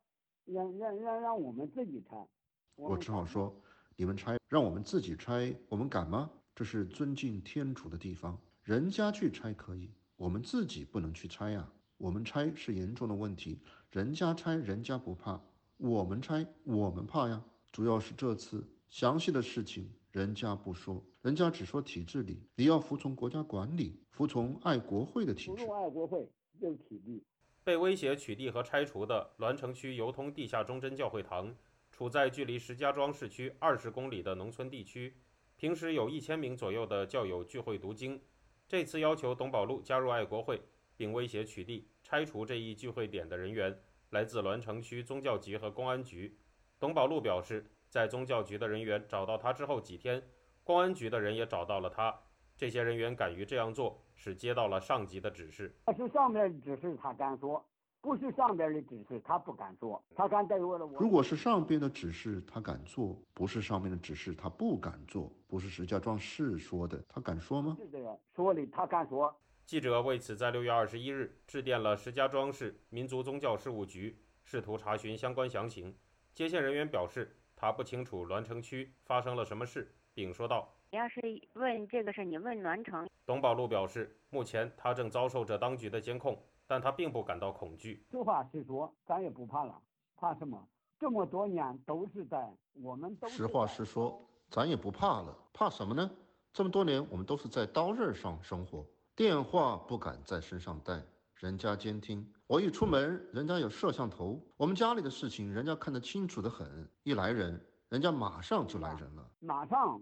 让让让让我们自己拆。我只好说你们拆，让我们自己拆，我们敢吗？这是尊敬天主的地方，人家去拆可以，我们自己不能去拆啊。我们拆是严重的问题，人家拆人家不怕，我们拆我们怕呀。主要是这次详细的事情人家不说，人家只说体制里，你要服从国家管理，服从爱国会的体制。服从爱国会就是取缔。被威胁取缔和拆除的栾城区油通地下忠贞教会堂，处在距离石家庄市区二十公里的农村地区，平时有一千名左右的教友聚会读经。这次要求董宝路加入爱国会，并威胁取缔、拆除这一聚会点的人员，来自栾城区宗教局和公安局。董宝路表示，在宗教局的人员找到他之后几天，公安局的人也找到了他。这些人员敢于这样做，是接到了上级的指示。那是上面指示他敢说，不是上边的指示他不敢做。他敢代表了我。如果是上边的指示他敢做，不是上面的指示他不敢做，不是石家庄市说的，他敢说吗？是这样说的，他敢说。记者为此在六月二十一日致电了石家庄市民族宗教事务局，试图查询相关详情。接线人员表示，他不清楚栾城区发生了什么事，并说道：“你要是问这个事，你问栾城。”董宝路表示，目前他正遭受着当局的监控，但他并不感到恐惧。实话实说，咱也不怕了，怕什么？这么多年都是在我们都实话实说，咱也不怕了，怕什么呢？这么多年我们都是在刀刃上生活，电话不敢在身上带，人家监听。我一出门，人家有摄像头，我们家里的事情人家看得清楚得很。一来人，人家马上就来人了，马上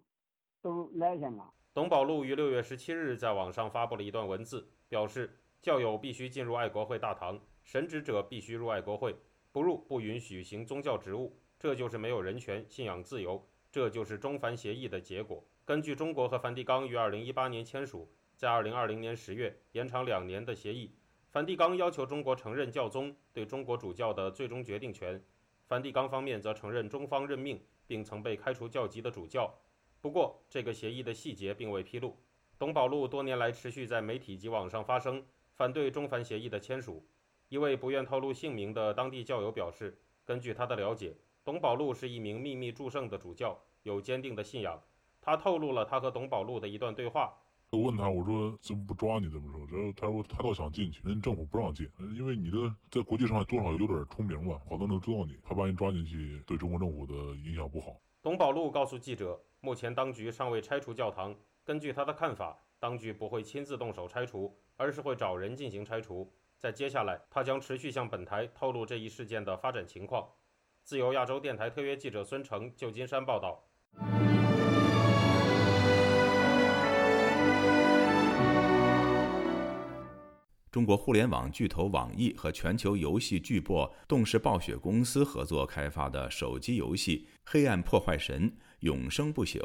都来人了。董宝路于六月十七日在网上发布了一段文字，表示教友必须进入爱国会大堂，神职者必须入爱国会，不入不允许行宗教职务，这就是没有人权、信仰自由，这就是中梵协议的结果。根据中国和梵蒂冈于二零一八年签署，在二零二零年十月延长两年的协议。梵蒂冈要求中国承认教宗对中国主教的最终决定权，梵蒂冈方面则承认中方任命并曾被开除教籍的主教。不过，这个协议的细节并未披露。董宝路多年来持续在媒体及网上发声，反对中梵协议的签署。一位不愿透露姓名的当地教友表示，根据他的了解，董宝路是一名秘密祝圣的主教，有坚定的信仰。他透露了他和董宝路的一段对话。我问他，我说怎么不抓你？怎么说？然后他说他倒想进去，人政府不让进，因为你的在国际上多少有点出名吧，好多人都知道你，他把你抓进去，对中国政府的影响不好。董宝路告诉记者，目前当局尚未拆除教堂。根据他的看法，当局不会亲自动手拆除，而是会找人进行拆除。在接下来，他将持续向本台透露这一事件的发展情况。自由亚洲电台特约记者孙成，旧金山报道。中国互联网巨头网易和全球游戏巨擘动视暴雪公司合作开发的手机游戏《黑暗破坏神：永生不朽》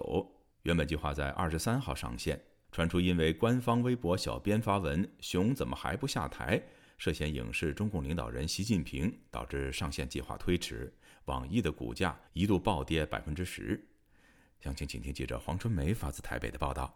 原本计划在二十三号上线，传出因为官方微博小编发文“熊怎么还不下台”，涉嫌影射中共领导人习近平，导致上线计划推迟。网易的股价一度暴跌 百分之十。 详情请听记者黄春梅发自台北的报道。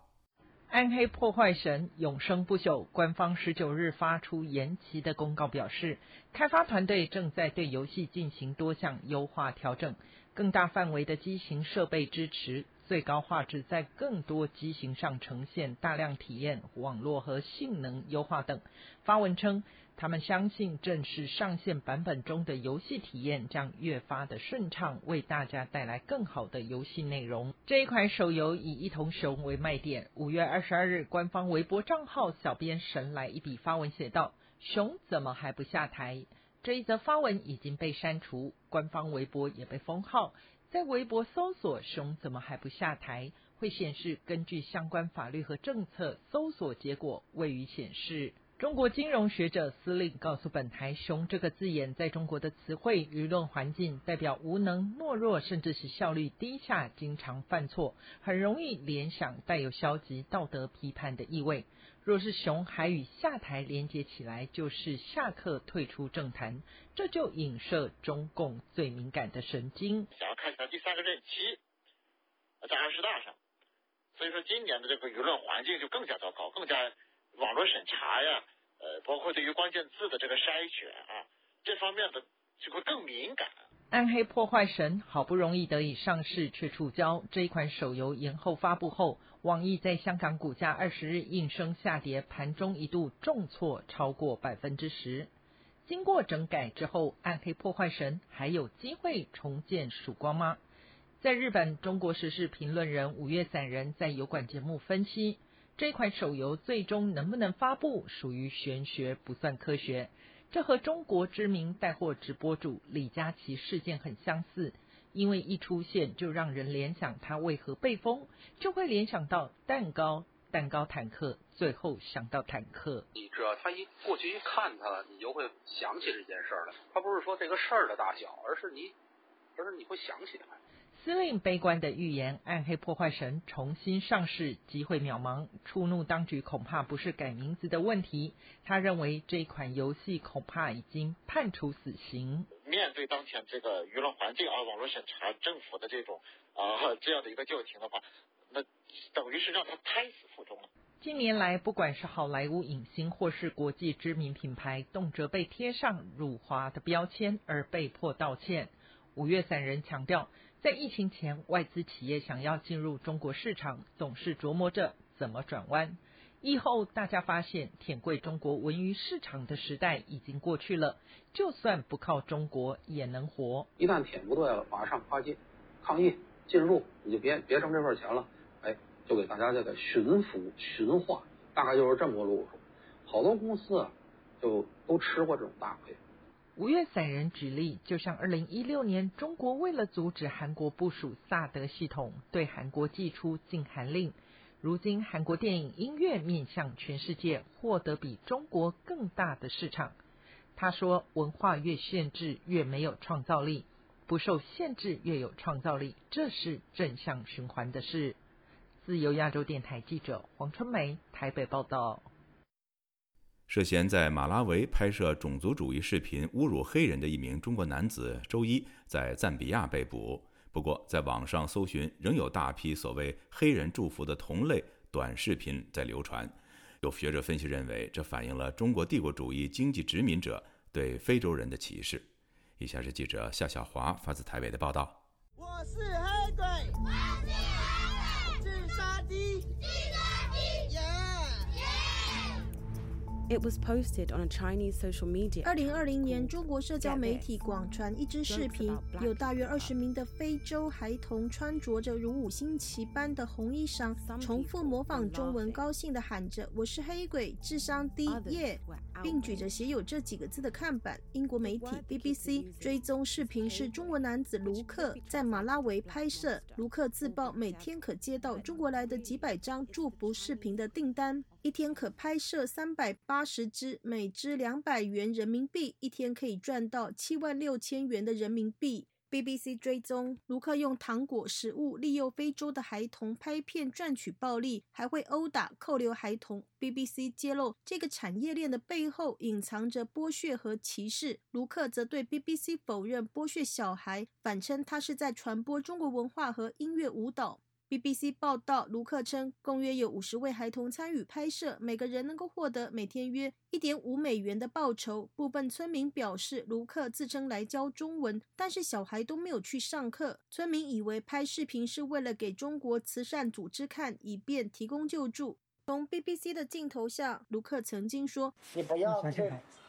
暗黑破坏神永生不朽官方十九日发出延期的公告，表示开发团队正在对游戏进行多项优化调整，更大范围的机型设备支持，最高画质在更多机型上呈现，大量体验网络和性能优化等。发文称，他们相信正式上线版本中的游戏体验将越发的顺畅，为大家带来更好的游戏内容。这一款手游以一头熊为卖点。五月二十二日，官方微博账号小编神来一笔发文写道：“熊怎么还不下台？”这一则发文已经被删除，官方微博也被封号。在微博搜索“熊怎么还不下台”，会显示根据相关法律和政策，搜索结果未予显示。中国金融学者司令告诉本台，“熊”这个字眼在中国的词汇、舆论环境代表无能、懦弱，甚至是效率低下，经常犯错，很容易联想带有消极道德批判的意味。若是“熊”还与下台连接起来，就是下课退出政坛，这就影射中共最敏感的神经，想要看起来第三个任期在二十大上。所以说今年的这个舆论环境就更加糟糕，更加网络审查呀，呃，包括对于关键字的这个筛选啊，这方面的就会更敏感。暗黑破坏神好不容易得以上市，却触礁。这一款手游延后发布后，网易在香港股价二十日应声下跌，盘中一度重挫超过百分之十。经过整改之后，暗黑破坏神还有机会重见曙光吗？在日本，中国时事评论人五月散人在油管节目分析，这款手游最终能不能发布属于玄学，不算科学。这和中国知名带货直播主李佳琦事件很相似，因为一出现就让人联想他为何被封，就会联想到蛋糕、蛋糕坦克，最后想到坦克。你只要他一过去一看他，你就会想起这件事了。他不是说这个事儿的大小，而是你，而是你会想起他。司令悲观的预言，暗黑破坏神重新上市机会渺茫，触怒当局恐怕不是改名字的问题。他认为这款游戏恐怕已经判处死刑。面对当前这个舆论环境啊，网络审查、政府的这种啊这样的一个救情的话，那等于是让他胎死腹中了。近年来，不管是好莱坞影星或是国际知名品牌，动辄被贴上辱华的标签而被迫道歉。五月散人强调，在疫情前，外资企业想要进入中国市场，总是琢磨着怎么转弯。疫后，大家发现舔跪中国文娱市场的时代已经过去了，就算不靠中国也能活。一旦舔不对了，马上跨界抗议进入，你就别别挣这份钱了，哎，就给大家这个驯服驯化，大概就是这么个路数。好多公司啊，就都吃过这种大亏。五月散人举例，就像二零一六年中国为了阻止韩国部署萨德系统，对韩国寄出禁韩令，如今韩国电影音乐面向全世界，获得比中国更大的市场。他说，文化越限制越没有创造力，不受限制越有创造力，这是正向循环的事。自由亚洲电台记者黄春梅台北报道。涉嫌在马拉维拍摄种族主义视频侮辱黑人的一名中国男子周一在赞比亚被捕，不过在网上搜寻仍有大批所谓黑人祝福的同类短视频在流传。有学者分析认为，这反映了中国帝国主义经济殖民者对非洲人的歧视。以下是记者夏小华发自台北的报道。我是黑鬼，我是黑鬼，自杀的，自杀的，耶！It was posted on a Chinese social media. 二零二零年，中国社交媒体广传一支视频，有大约二十名的非洲孩童穿着着如五星旗般的红衣裳，重复模仿中文，高兴地喊着“我是黑鬼，智商低耶”，并举着写有这几个字的看板。英国媒体 B B C 追踪视频是中国男子卢克在马拉维拍摄。卢克自曝每天可接到中国来的几百张祝福视频的订单。一天可拍摄三百八十支，每支两百元人民币，一天可以赚到七万六千元的人民币。B B C 追踪，卢克用糖果、食物利诱非洲的孩童拍片赚取暴利，还会殴打、扣留孩童。B B C 揭露，这个产业链的背后隐藏着剥削和歧视。卢克则对 B B C 否认剥削小孩，反称他是在传播中国文化和音乐舞蹈。B B C 报道，卢克称，共约有五十位孩童参与拍摄，每个人能够获得每天约 一点五 美元的报酬。部分村民表示，卢克自称来教中文，但是小孩都没有去上课。村民以为拍视频是为了给中国慈善组织看，以便提供救助。从 B B C 的镜头下，卢克曾经说：“你不要对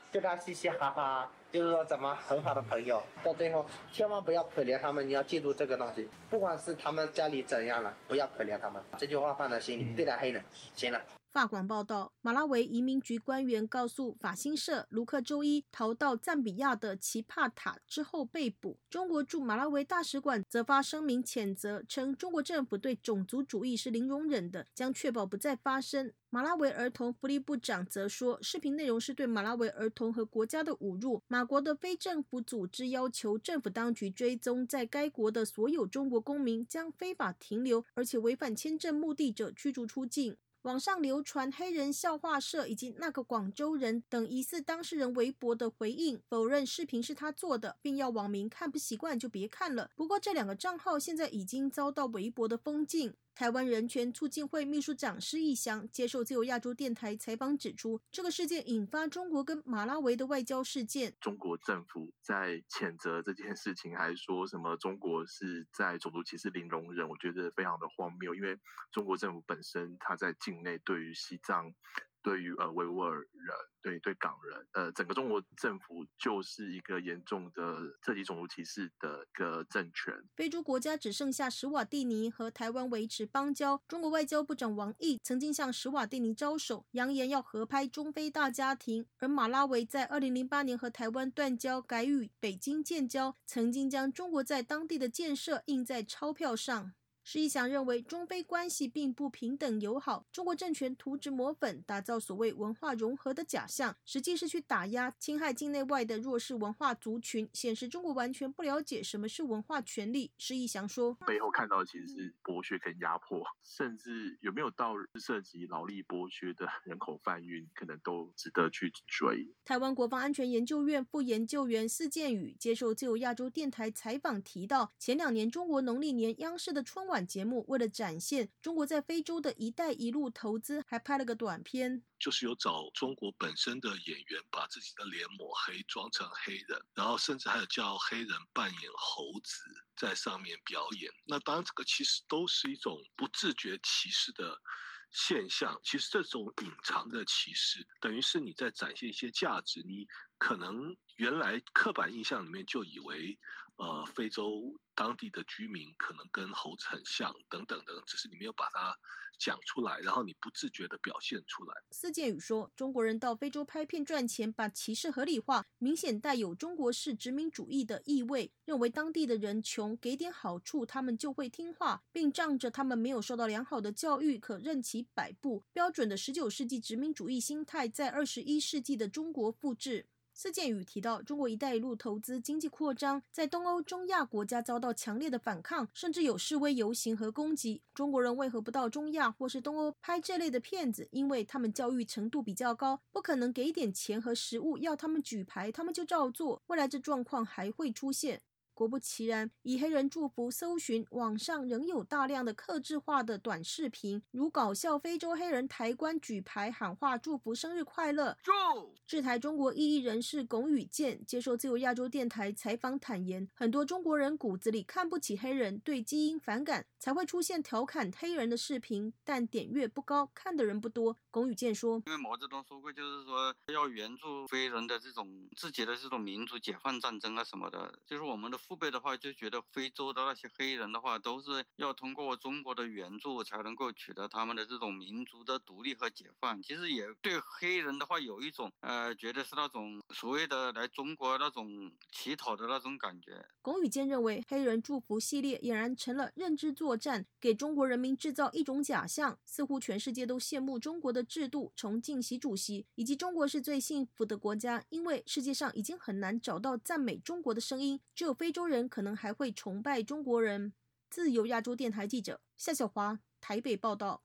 对他嘻嘻哈哈。”就是说咱们很好的朋友，到最后千万不要可怜他们，你要记住这个东西，不管是他们家里怎样了，不要可怜他们，这句话放在心里，对待黑人行了。法广报道，马拉维移民局官员告诉法新社，卢克周一逃到赞比亚的奇帕塔之后被捕。中国驻马拉维大使馆则发声明谴责，称中国政府对种族主义是零容忍的，将确保不再发生。马拉维儿童福利部长则说，视频内容是对马拉维儿童和国家的侮辱。马国的非政府组织要求政府当局追踪在该国的所有中国公民，将非法停留而且违反签证目的者驱逐出境。网上流传黑人笑话社以及那个广州人等疑似当事人微博的回应，否认视频是他做的，并要网民看不习惯就别看了。不过这两个账号现在已经遭到微博的封禁。台湾人权促进会秘书长施逸翔接受自由亚洲电台采访指出，这个事件引发中国跟马拉维的外交事件。中国政府在谴责这件事情，还说什么中国是在种族歧视零容忍，我觉得非常的荒谬。因为中国政府本身，它在境内对于西藏、对于呃维吾尔人，对对港人，呃，整个中国政府就是一个严重的这里种族歧视的一个政权。非洲国家只剩下史瓦蒂尼和台湾维持邦交。中国外交部长王毅曾经向史瓦蒂尼招手，扬言要合拍中非大家庭。而马拉维在二零零八年和台湾断交，改与北京建交，曾经将中国在当地的建设印在钞票上。施一祥认为，中非关系并不平等友好，中国政权涂脂抹粉，打造所谓文化融合的假象，实际是去打压、侵害境内外的弱势文化族群，显示中国完全不了解什么是文化权利。施一祥说，背后看到的其实是剥削跟压迫，甚至有没有到涉及劳力剥削的人口贩运，可能都值得去追。台湾国防安全研究院副研究员司建宇接受自由亚洲电台采访提到，前两年中国农历年央视的春晚节目为了展现中国在非洲的一带一路投资，还拍了个短片，就是有找中国本身的演员把自己的脸抹黑，装成黑人，然后甚至还有叫黑人扮演猴子在上面表演。那当然这个其实都是一种不自觉歧视的现象，其实这种隐藏的歧视等于是你在展现一些价值，你可能原来刻板印象里面就以为呃，非洲当地的居民可能跟猴子很像等等等，只是你没有把它讲出来，然后你不自觉的表现出来。司建宇说，中国人到非洲拍片赚钱，把歧视合理化，明显带有中国式殖民主义的意味，认为当地的人穷，给点好处他们就会听话，并仗着他们没有受到良好的教育，可任其摆布。标准的十九世纪殖民主义心态在二十一世纪的中国复制。司建宇提到，中国一带一路投资经济扩张在东欧、中亚国家遭到强烈的反抗，甚至有示威游行和攻击。中国人为何不到中亚或是东欧拍这类的片子？因为他们教育程度比较高，不可能给点钱和食物要他们举牌，他们就照做。未来这状况还会出现。果不其然，以黑人祝福搜寻网上仍有大量的客制化的短视频，如搞笑非洲黑人抬棺举牌喊话祝福生日快乐。驻台中国异议人士龚宇健接受自由亚洲电台采访坦言，很多中国人骨子里看不起黑人，对基因反感，才会出现调侃黑人的视频，但点阅不高，看的人不多。龚宇健说，因为毛泽东说过，就是说要援助非人的这种自己的这种民族解放战争啊什么的，就是我们的父辈的话就觉得非洲的那些黑人的话都是要通过中国的援助才能够取得他们的这种民族的独立和解放，其实也对黑人的话有一种呃，觉得是那种所谓的来中国那种乞讨的那种感觉。龚宇健认为，黑人祝福系列俨然成了认知作战，给中国人民制造一种假象，似乎全世界都羡慕中国的制度，崇敬习主席，以及中国是最幸福的国家，因为世界上已经很难找到赞美中国的声音，只有非洲。非洲人可能还会崇拜中国人。自由亚洲电台记者夏小华台北报道。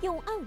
用暗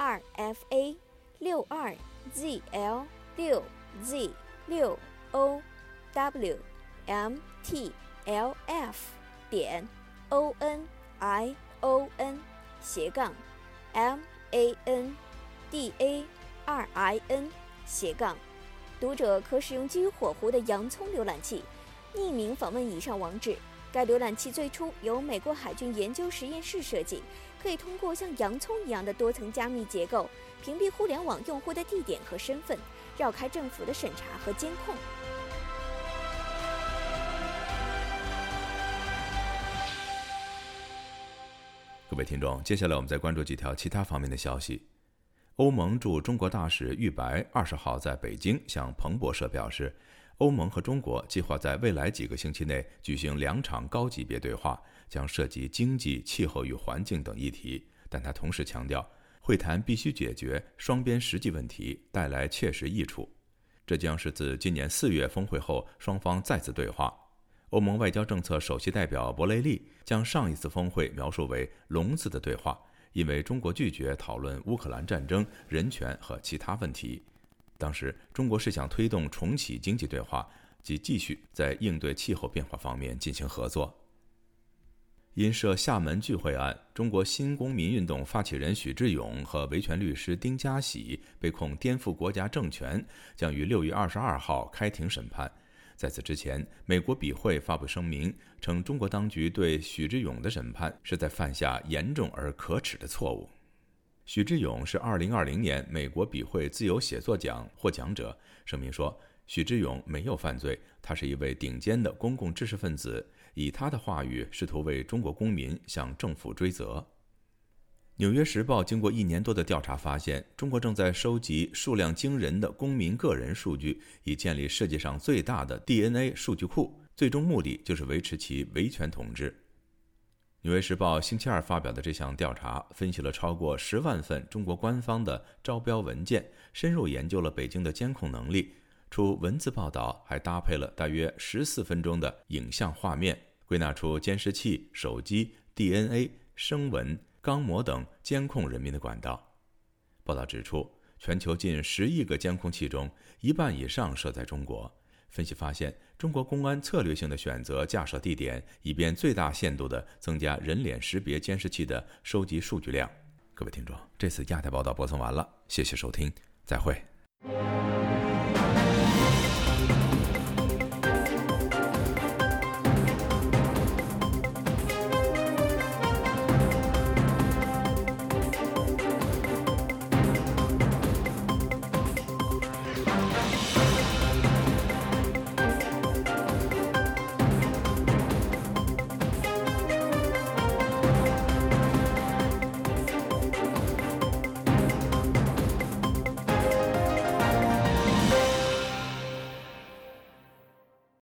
二 f a 六二 g l 六 z l 六 o w m t l f 点 o n i o n 斜杠 m a n d a r i n 斜杠。读者可使用基于火狐的洋葱浏览器匿名访问以上网址。该浏览器最初由美国海军研究实验室设计，可以通过像洋葱一样的多层加密结构，屏蔽互联网用户的地点和身份，绕开政府的审查和监控。位听众，接下来我们再关注几条其他方面的消息。欧盟驻中国大使玉白二十号在北京向彭博社表示，欧盟和中国计划在未来几个星期内举行两场高级别对话，将涉及经济、气候与环境等议题。但他同时强调，会谈必须解决双边实际问题，带来切实益处。这将是自今年四月峰会后双方再次对话。欧盟外交政策首席代表博雷利将上一次峰会描述为笼子的对话，因为中国拒绝讨论乌克兰战争、人权和其他问题。当时，中国是想推动重启经济对话及继续在应对气候变化方面进行合作。因涉厦门聚会案，中国新公民运动发起人许志勇和维权律师丁家喜被控颠覆国家政权，将于六月二十二号开庭审判。在此之前，美国笔会发布声明称，中国当局对许志勇的审判是在犯下严重而可耻的错误。许志勇是二零二零年美国笔会自由写作奖获奖者。声明说，许志勇没有犯罪，他是一位顶尖的公共知识分子，以他的话语试图为中国公民向政府追责。纽约时报经过一年多的调查发现，中国正在收集数量惊人的公民个人数据，以建立世界上最大的 D N A 数据库，最终目的就是维持其维权统治。纽约时报星期二发表的这项调查分析了超过十万份中国官方的招标文件，深入研究了北京的监控能力，除文字报道还搭配了大约十四分钟的影像画面，归纳出监视器、手机、D N A、声纹、钢模等监控人民的管道。报道指出，全球近十亿个监控器中，一半以上设在中国。分析发现，中国公安策略性的选择架设地点，以便最大限度地增加人脸识别监视器的收集数据量。各位听众，这次亚太报道播送完了，谢谢收听，再会。